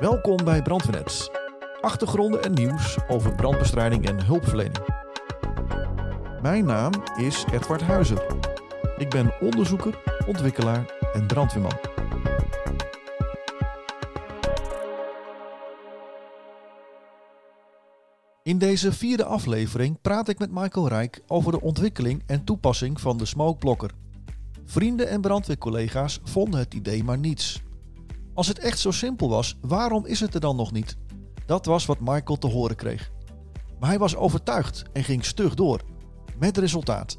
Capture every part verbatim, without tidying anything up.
Welkom bij Brandweernets. Achtergronden en nieuws over brandbestrijding en hulpverlening. Mijn naam is Edward Huizer. Ik ben onderzoeker, ontwikkelaar en brandweerman. In deze vierde aflevering praat ik met Michael Reick over de ontwikkeling en toepassing van de Smoke Blocker. Vrienden en brandweercollega's vonden het idee maar niets. Als het echt zo simpel was, waarom is het er dan nog niet? Dat was wat Michael te horen kreeg. Maar hij was overtuigd en ging stug door. Met resultaat.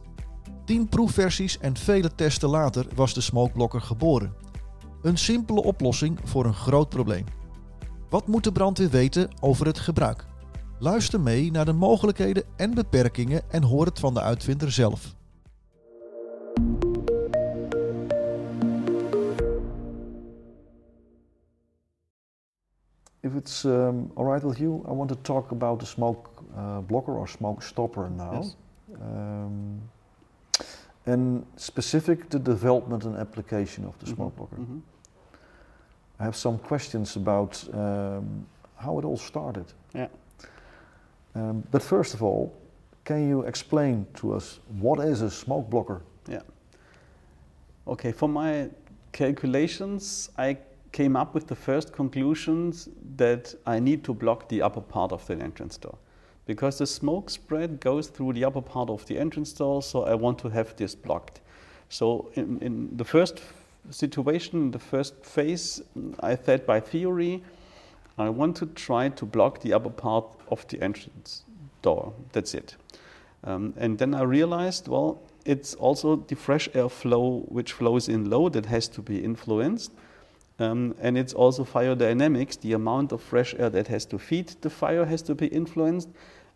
Tien proefversies en vele testen later was de Smoke Blocker geboren. Een simpele oplossing voor een groot probleem. Wat moet de brandweer weten over het gebruik? Luister mee naar de mogelijkheden en beperkingen en hoor het van de uitvinder zelf. If it's um, all right with you, I want to talk about the smoke uh, blocker or smoke stopper now. Yes. Um, and specific the development and application of the mm-hmm. smoke blocker. Mm-hmm. I have some questions about um, how it all started. Yeah. Um, but first of all, can you explain to us what is a smoke blocker? Yeah. Okay, for my calculations, I came up with the first conclusions that I need to block the upper part of the entrance door. Because the smoke spread goes through the upper part of the entrance door, so I want to have this blocked. So in, in the first situation, the first phase, I said by theory, I want to try to block the upper part of the entrance door. That's it. Um, and then I realized, well, it's also the fresh air flow which flows in low that has to be influenced. Um, and it's also photodynamics, the amount of fresh air that has to feed the fire has to be influenced.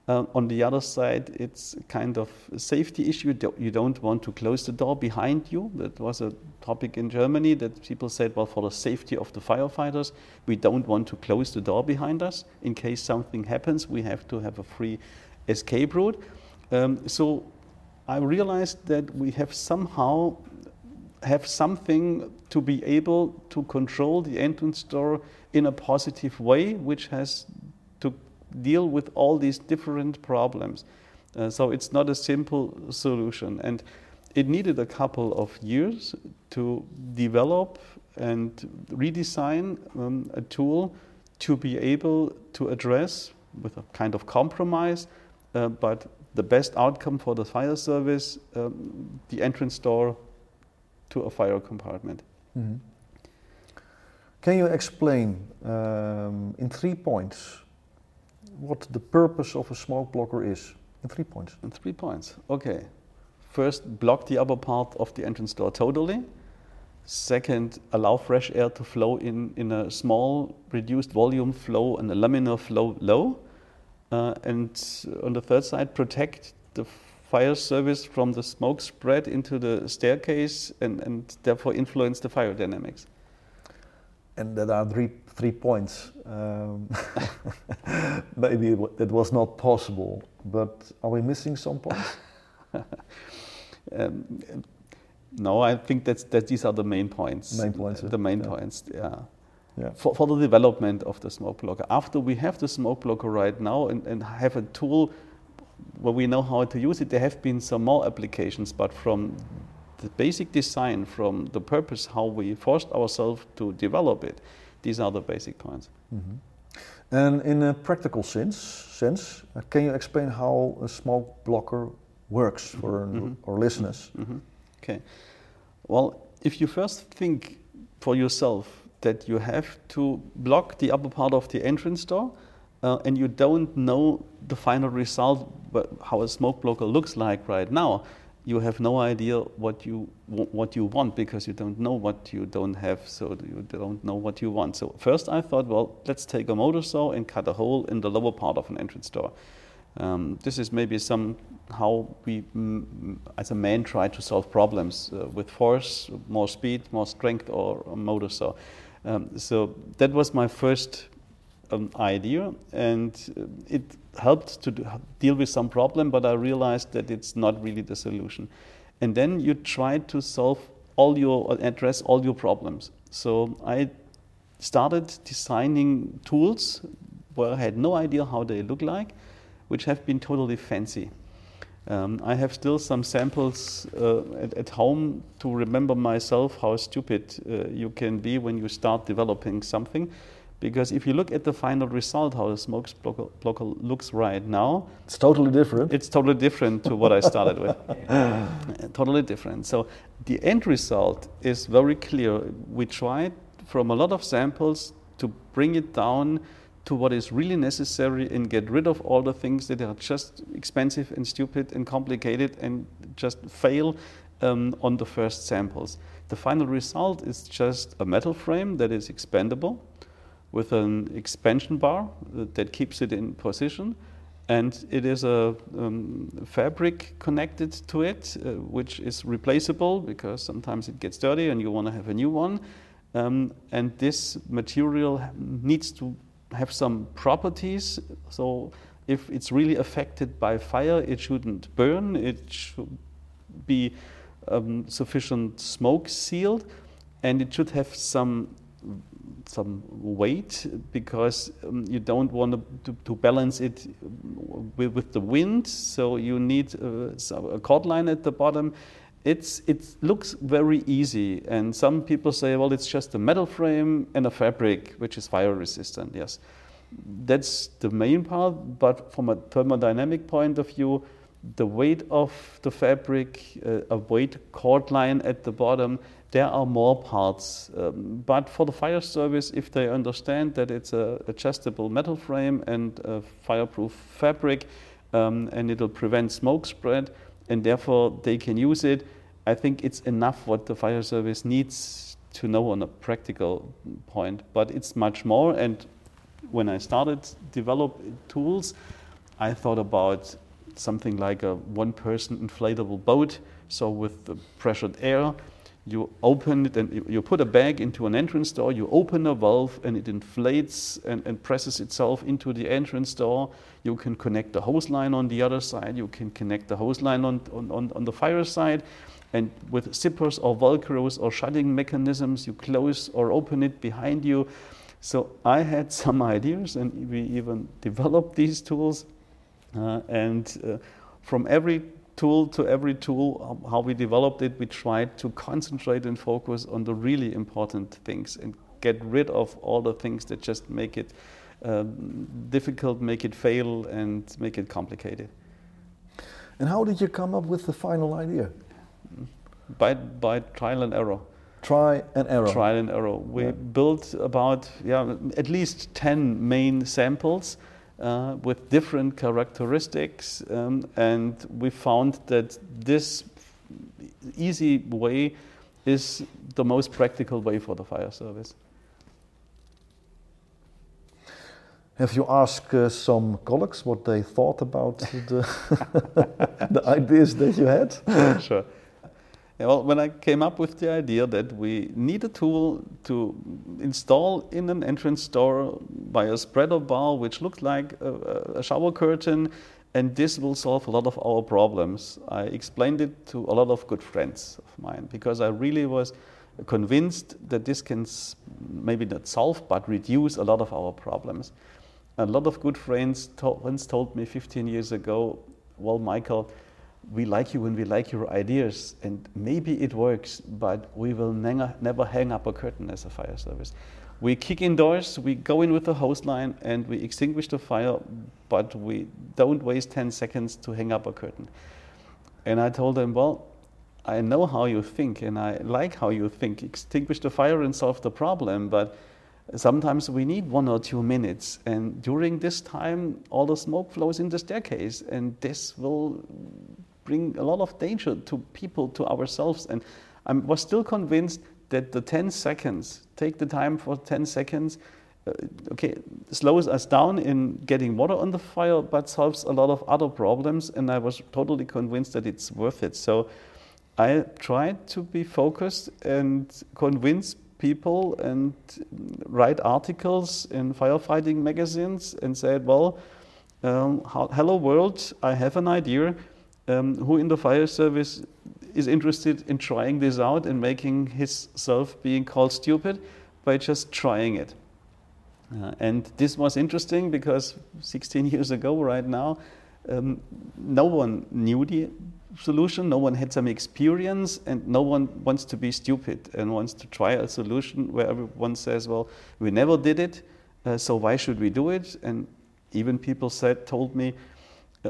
Um, on the other side, it's kind of a safety issue. You don't want to close the door behind you. That was a topic in Germany that people said, well, for the safety of the firefighters, we don't want to close the door behind us. In case something happens, we have to have a free escape route. Um, so I realized that we have somehow have something to be able to control the entrance door in a positive way, which has to deal with all these different problems. Uh, so it's not a simple solution. And it needed a couple of years to develop and redesign um, a tool to be able to address, with a kind of compromise, uh, but the best outcome for the fire service, um, the entrance door to a fire compartment. Mm-hmm. Can you explain um, in three points what the purpose of a smoke blocker is? In three points. In three points, okay. First, block the upper part of the entrance door totally. Second, allow fresh air to flow in, in a small reduced volume flow and a laminar flow low. Uh, and on the third side, protect the fire service from the smoke spread into the staircase and, and therefore influence the fire dynamics. And there are three three points. Um, maybe it, w- it was not possible, but are we missing some points? um, no, I think that's, that these are the main points. Main points. The main yeah. points, yeah. yeah. For, for the development of the smoke blocker. After we have the smoke blocker right now and, and have a tool where we know how to use it, there have been some more applications, but from the basic design, from the purpose, how we forced ourselves to develop it, these are the basic points. Mm-hmm. And in a practical sense, sense, uh, can you explain how a smoke blocker works for our mm-hmm. listeners? Mm-hmm. Okay. Well, if you first think for yourself that you have to block the upper part of the entrance door, Uh, and you don't know the final result, but how a smoke blocker looks like right now, you have no idea what you w- what you want because you don't know what you don't have, so you don't know what you want. So first I thought, well, let's take a motor saw and cut a hole in the lower part of an entrance door. Um, this is maybe some how we, mm, as a man, try to solve problems uh, with force, more speed, more strength, or a motor saw. Um, so that was my first Um, idea, and it helped to do, deal with some problem, but I realized that it's not really the solution. And then you try to solve all your, address all your problems. So I started designing tools where I had no idea how they look like, which have been totally fancy. Um, I have still some samples uh, at, at home to remember myself how stupid uh, you can be when you start developing something. Because if you look at the final result, how the Smoke Blocker, blocker looks right now, it's totally different. It's totally different to what I started with. Uh, totally different. So the end result is very clear. We tried from a lot of samples to bring it down to what is really necessary and get rid of all the things that are just expensive and stupid and complicated and just fail um, on the first samples. The final result is just a metal frame that is expandable with an expansion bar that keeps it in position. And it is a um, fabric connected to it, uh, which is replaceable because sometimes it gets dirty and you want to have a new one. Um, and this material needs to have some properties, so if it's really affected by fire, it shouldn't burn, it should be um, sufficient smoke sealed, and it should have some some weight, because um, you don't want to, to balance it with, with the wind, so you need a, a cord line at the bottom. It's, it looks very easy, and some people say, well, it's just a metal frame and a fabric, which is fire resistant, yes. That's the main part, but from a thermodynamic point of view, the weight of the fabric, uh, a weight cord line at the bottom, there are more parts. Um, but for the fire service, if they understand that it's an adjustable metal frame and a fireproof fabric, um, and it'll prevent smoke spread, and therefore they can use it. I think it's enough what the fire service needs to know on a practical point, but it's much more. And when I started develop tools, I thought about something like a one-person inflatable boat. So with the pressured air, you open it and you put a bag into an entrance door, you open a valve and it inflates and, and presses itself into the entrance door. You can connect the hose line on the other side, you can connect the hose line on, on, on the fire side, and with zippers or velcros or shutting mechanisms, you close or open it behind you. So I had some ideas and we even developed these tools uh, and uh, from every tool to every tool, how we developed it, we tried to concentrate and focus on the really important things and get rid of all the things that just make it um, difficult, make it fail, and make it complicated. And how did you come up with the final idea? By by trial and error. Try and error. Trial and error. We yeah. built about yeah at least ten main samples. Uh, with different characteristics, um, and we found that this easy way is the most practical way for the fire service. Have you asked uh, some colleagues what they thought about the, the ideas that you had? Yeah, sure. Yeah, well, when I came up with the idea that we need a tool to install in an entrance door by a spreader bar, which looked like a, a shower curtain, and this will solve a lot of our problems, I explained it to a lot of good friends of mine, because I really was convinced that this can maybe not solve, but reduce a lot of our problems. A lot of good friends to- once told me fifteen years ago, well, Michael, we like you and we like your ideas, and maybe it works, but we will ne- never hang up a curtain as a fire service. We kick in doors, we go in with a hose line, and we extinguish the fire, but we don't waste ten seconds to hang up a curtain. And I told them, well, I know how you think, and I like how you think. Extinguish the fire and solve the problem, but sometimes we need one or two minutes, and during this time, all the smoke flows in the staircase, and this will bring a lot of danger to people, to ourselves. And I was still convinced that the ten seconds, take the time for ten seconds, uh, okay, slows us down in getting water on the fire, but solves a lot of other problems. And I was totally convinced that it's worth it. So I tried to be focused and convince people and write articles in firefighting magazines and said, well, um, hello world, I have an idea. Um, who in the fire service is interested in trying this out and making his self being called stupid, by just trying it. Uh, and this was interesting because sixteen years ago, right now, um, no one knew the solution, no one had some experience, and no one wants to be stupid and wants to try a solution where everyone says, well, we never did it, uh, so why should we do it? And even people said, told me,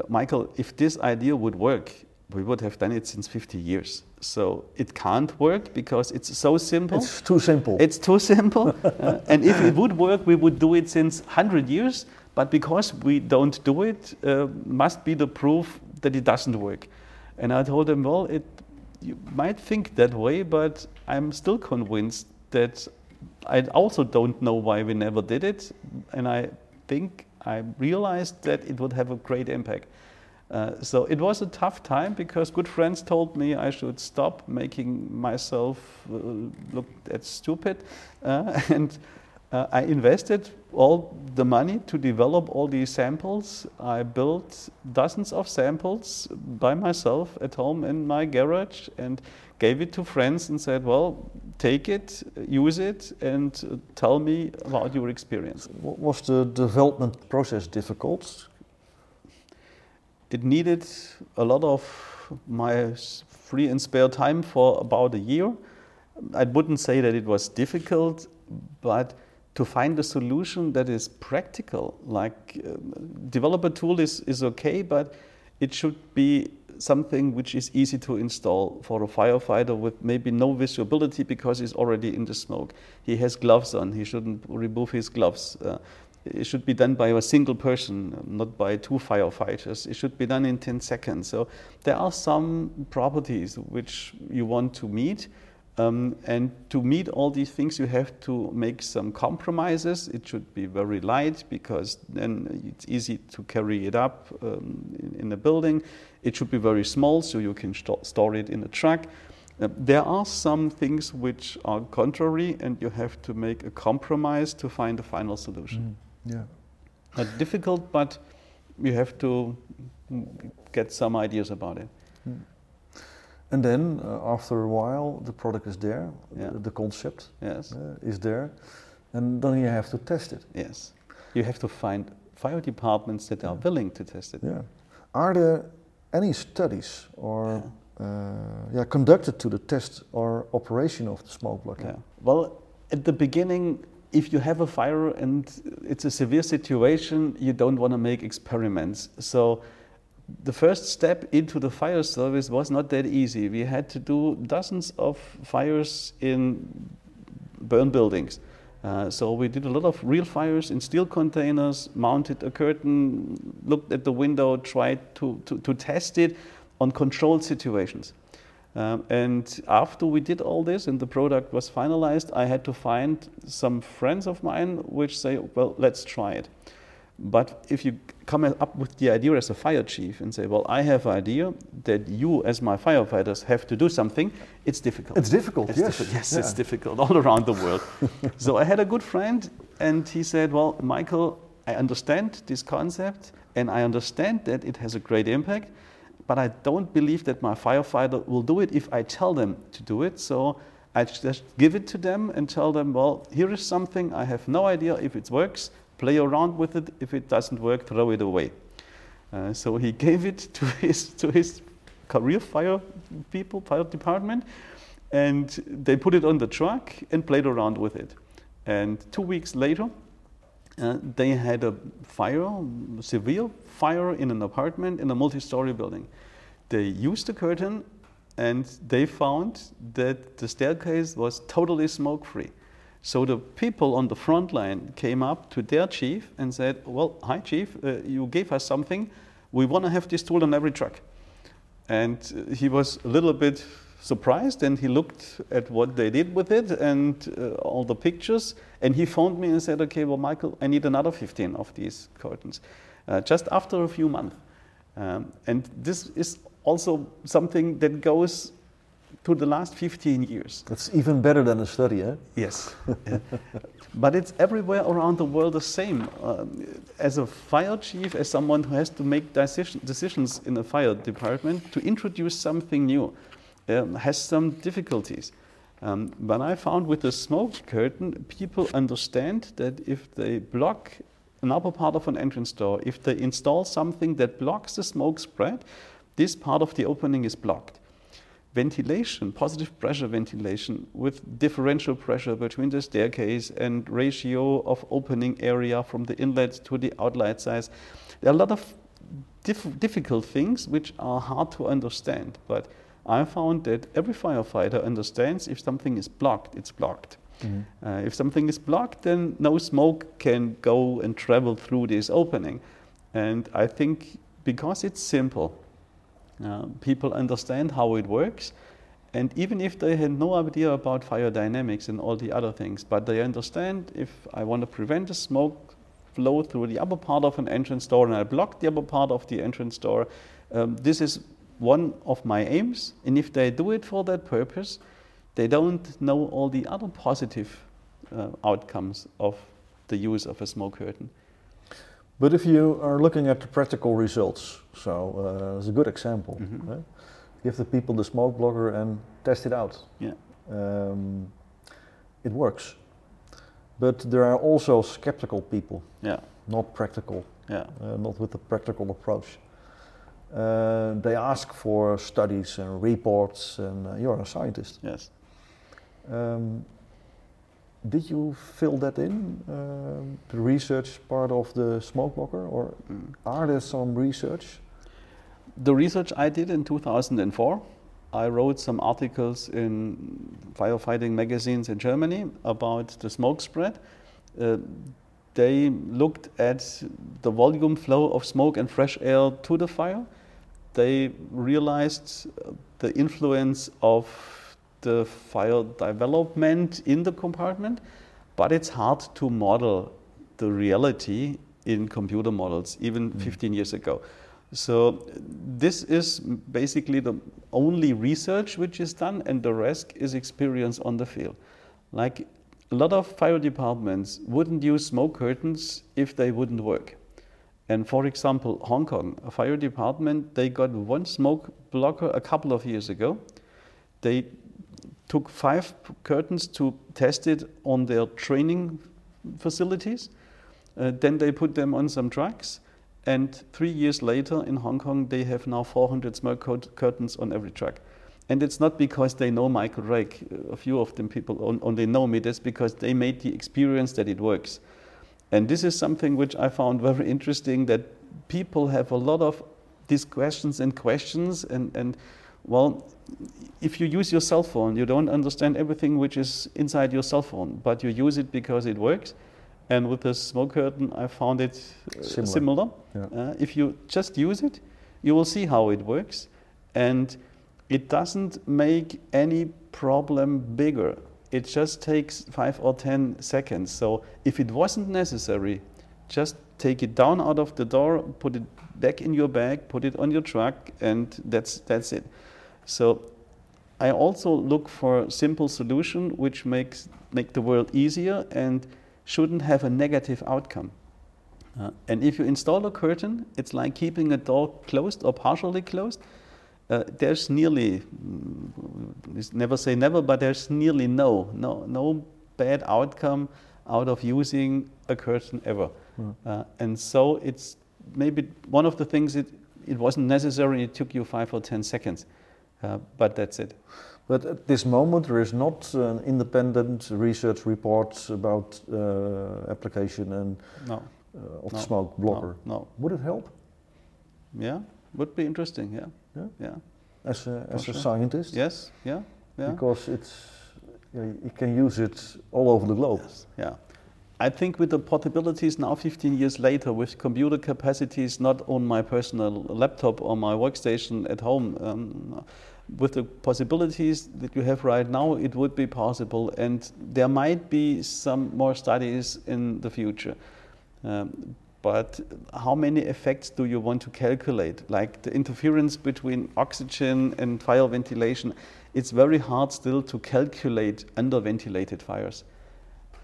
Michael, if this idea would work, we would have done it since fifty years. So it can't work because it's so simple. It's too simple. It's too simple. uh, and if it would work, we would do it since one hundred years. But because we don't do it, uh, must be the proof that it doesn't work. And I told them, well, it, you might think that way, but I'm still convinced that I also don't know why we never did it. And I think I realized that it would have a great impact. Uh, so it was a tough time because good friends told me I should stop making myself uh, look at stupid. Uh, and uh, I invested all the money to develop all these samples. I built dozens of samples by myself at home in my garage and gave it to friends and said, well, take it, use it, and tell me about your experience. Was the development process difficult? It needed a lot of my free and spare time for about a year. I wouldn't say that it was difficult, but to find a solution that is practical, like uh, developer tool is, is okay, but it should be something which is easy to install for a firefighter with maybe no visibility because he's already in the smoke. He has gloves on, he shouldn't remove his gloves. Uh, It should be done by a single person, not by two firefighters. It should be done in ten seconds. So there are some properties which you want to meet. Um, and to meet all these things, you have to make some compromises. It should be very light because then it's easy to carry it up um, in, in the building. It should be very small so you can st- store it in a truck. Uh, there are some things which are contrary and you have to make a compromise to find a final solution. Mm. Yeah, not difficult, but you have to get some ideas about it. And then, uh, after a while, the product is there, yeah. the, the concept yes. uh, is there, and then you have to test it. Yes, you have to find fire departments that are willing to test it. Yeah, are there any studies or yeah. Uh, yeah conducted to the test or operation of the smoke blocker? Yeah. Well, at the beginning. If you have a fire and it's a severe situation, you don't want to make experiments. So the first step into the fire service was not that easy. We had to do dozens of fires in burned buildings. Uh, so we did a lot of real fires in steel containers, mounted a curtain, looked at the window, tried to, to, to test it on controlled situations. Um, and after we did all this and the product was finalized, I had to find some friends of mine which say, well, let's try it. But if you come up with the idea as a fire chief and say, well, I have an idea that you as my firefighters have to do something, it's difficult. It's difficult, it's yes. Diffi- yes, yeah. It's difficult all around the world. So I had a good friend and he said, well, Michael, I understand this concept and I understand that it has a great impact. But I don't believe that my firefighter will do it if I tell them to do it. So I just give it to them and tell them, well, here is something. I have no idea if it works. Play around with it. If it doesn't work, throw it away. Uh, so he gave it to his to his career fire people, fire department. And they put it on the truck and played around with it. And two weeks later, Uh, they had a fire, severe fire in an apartment in a multi-story building. They used the curtain and they found that the staircase was totally smoke-free. So the people on the front line came up to their chief and said, well, hi chief, uh, you gave us something. We want to have this tool on every truck. And uh, he was a little bit surprised and he looked at what they did with it and uh, all the pictures and he phoned me and said, okay, well, Michael, I need another fifteen of these curtains uh, just after a few months. Um, and this is also something that goes to the last fifteen years. That's even better than a study, eh? Yes. But it's everywhere around the world the same. Um, as a fire chief, as someone who has to make decision, decisions in a fire department, to introduce something new, Um, has some difficulties. Um, but I found with the smoke curtain, people understand that if they block an upper part of an entrance door, if they install something that blocks the smoke spread, this part of the opening is blocked. Ventilation, positive pressure ventilation with differential pressure between the staircase and ratio of opening area from the inlet to the outlet size. There are a lot of diff- difficult things which are hard to understand, but I found that every firefighter understands if something is blocked, it's blocked. Mm-hmm. Uh, if something is blocked, then no smoke can go and travel through this opening. And I think because it's simple, uh, people understand how it works. And even if they had no idea about fire dynamics and all the other things, but they understand if I want to prevent the smoke flow through the upper part of an entrance door and I block the upper part of the entrance door, um, this is one of my aims, and if they do it for that purpose, they don't know all the other positive uh, outcomes of the use of a smoke curtain. But if you are looking at the practical results, so uh, it's a good example. Mm-hmm. Right? Give the people the smoke blocker and test it out. Yeah, um, it works. But there are also skeptical people. Yeah, not practical. Yeah, uh, not with the practical approach. Uh, they ask for studies and reports, and uh, you're a scientist. Yes. Um, did you fill that in, uh, the research part of the smoke blocker, or mm. are there some research? The research I did in two thousand four, I wrote some articles in firefighting magazines in Germany about the smoke spread. Uh, They looked at the volume flow of smoke and fresh air to the fire. They realized the influence of the fire development in the compartment, but it's hard to model the reality in computer models, even mm. fifteen years ago. So this is basically the only research which is done, and the rest is experience on the field. Like, a lot of fire departments wouldn't use smoke curtains if they wouldn't work. And for example, Hong Kong, a fire department, they got one smoke blocker a couple of years ago. They took five curtains to test it on their training facilities. Uh, then they put them on some trucks. And three years later in Hong Kong, they have now four hundred smoke cur- curtains on every truck. And it's not because they know Michael Reick. A few of them people only know me. That's because they made the experience that it works. And this is something which I found very interesting, that people have a lot of these questions and questions. And, and well, if you use your cell phone, you don't understand everything which is inside your cell phone, but you use it because it works. And with the smoke curtain, I found it similar. similar. Yeah. Uh, if you just use it, you will see how it works. And it doesn't make any problem bigger. It just takes five or ten seconds. So if it wasn't necessary, just take it down out of the door, put it back in your bag, put it on your truck, and that's that's it. So I also look for simple solution which makes make the world easier and shouldn't have a negative outcome. Uh, and if you install a curtain, it's like keeping a door closed or partially closed. Uh, there's nearly, never say never, but there's nearly no, no, no bad outcome out of using a curtain ever. Mm. Uh, and so it's maybe one of the things it, it wasn't necessary, it took you five or ten seconds, uh, but that's it. But at this moment there is not an independent research report about uh, application and no. uh, of no. the smoke blocker. No. No. Would it help? Yeah, would be interesting, yeah. Yeah. yeah. As a as sure. a scientist. Yes. Yeah. Yeah. Because it's you, know, you can use it all over the globe. Yes. Yeah. I think with the portabilities now, fifteen years later, with computer capacities not on my personal laptop or my workstation at home, um, with the possibilities that you have right now, it would be possible, and there might be some more studies in the future. Um, But how many effects do you want to calculate? Like the interference between oxygen and fire ventilation, it's very hard still to calculate under ventilated fires.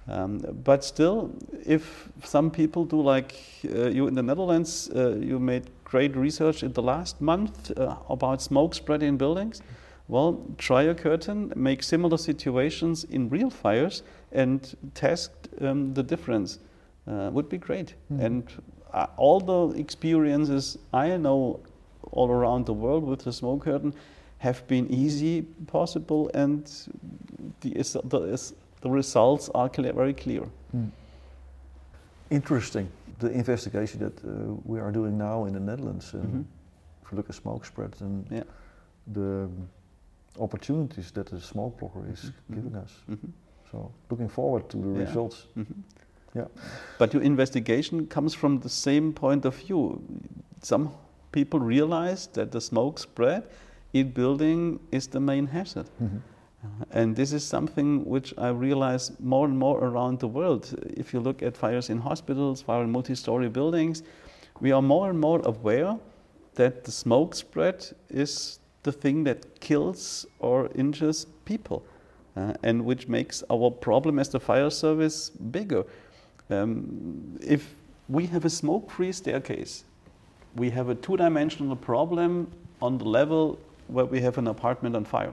Um, but still, if some people do like uh, you in the Netherlands, uh, you made great research in the last month uh, about smoke spread in buildings. Well, cryocurtain makes similar situations in real fires and test um, the difference. Uh, would be great. Mm. And uh, all the experiences I know all around the world with the smoke curtain have been easy, possible, and the, is, the, is, the results are clear, very clear. Mm. Interesting. The investigation that uh, we are doing now in the Netherlands, um, mm-hmm. if you look at smoke spread and yeah. the opportunities that the smoke blocker is mm-hmm. giving us. Mm-hmm. So looking forward to the yeah. results. Mm-hmm. Yeah. But your investigation comes from the same point of view. Some people realize that the smoke spread in building is the main hazard. Mm-hmm. Uh, and this is something which I realize more and more around the world. If you look at fires in hospitals, fire in multi-story buildings, we are more and more aware that the smoke spread is the thing that kills or injures people, uh, and which makes our problem as the fire service bigger. Um, if we have a smoke-free staircase, we have a two-dimensional problem on the level where we have an apartment on fire.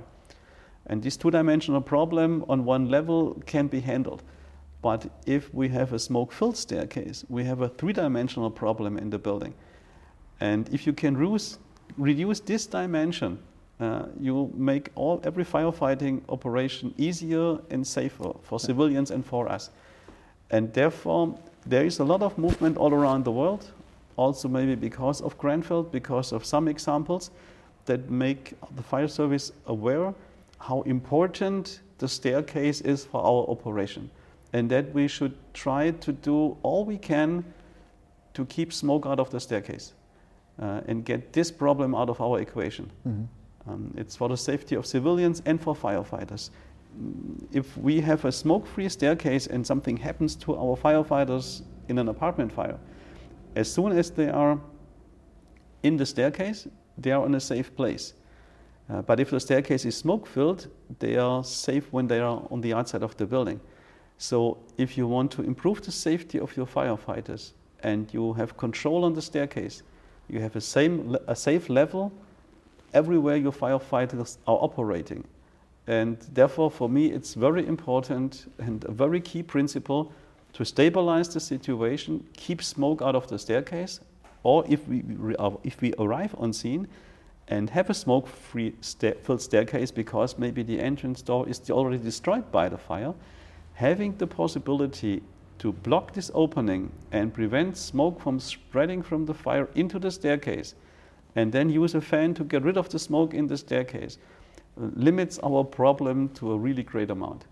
And this two-dimensional problem on one level can be handled. But if we have a smoke-filled staircase, we have a three-dimensional problem in the building. And if you can reduce, reduce this dimension, uh, you make all every firefighting operation easier and safer for civilians and for us. And therefore, there is a lot of movement all around the world, also maybe because of Grenfell, because of some examples that make the fire service aware how important the staircase is for our operation, and that we should try to do all we can to keep smoke out of the staircase uh, and get this problem out of our equation. Mm-hmm. Um, it's for the safety of civilians and for firefighters. If we have a smoke-free staircase and something happens to our firefighters in an apartment fire, as soon as they are in the staircase, they are in a safe place. Uh, but if the staircase is smoke-filled, they are safe when they are on the outside of the building. So if you want to improve the safety of your firefighters and you have control on the staircase, you have a, same, a safe level everywhere your firefighters are operating. And therefore, for me, it's very important and a very key principle to stabilize the situation, keep smoke out of the staircase, or if we if we arrive on scene and have a smoke-free sta- filled staircase because maybe the entrance door is already destroyed by the fire, having the possibility to block this opening and prevent smoke from spreading from the fire into the staircase, and then use a fan to get rid of the smoke in the staircase, limits our problem to a really great amount.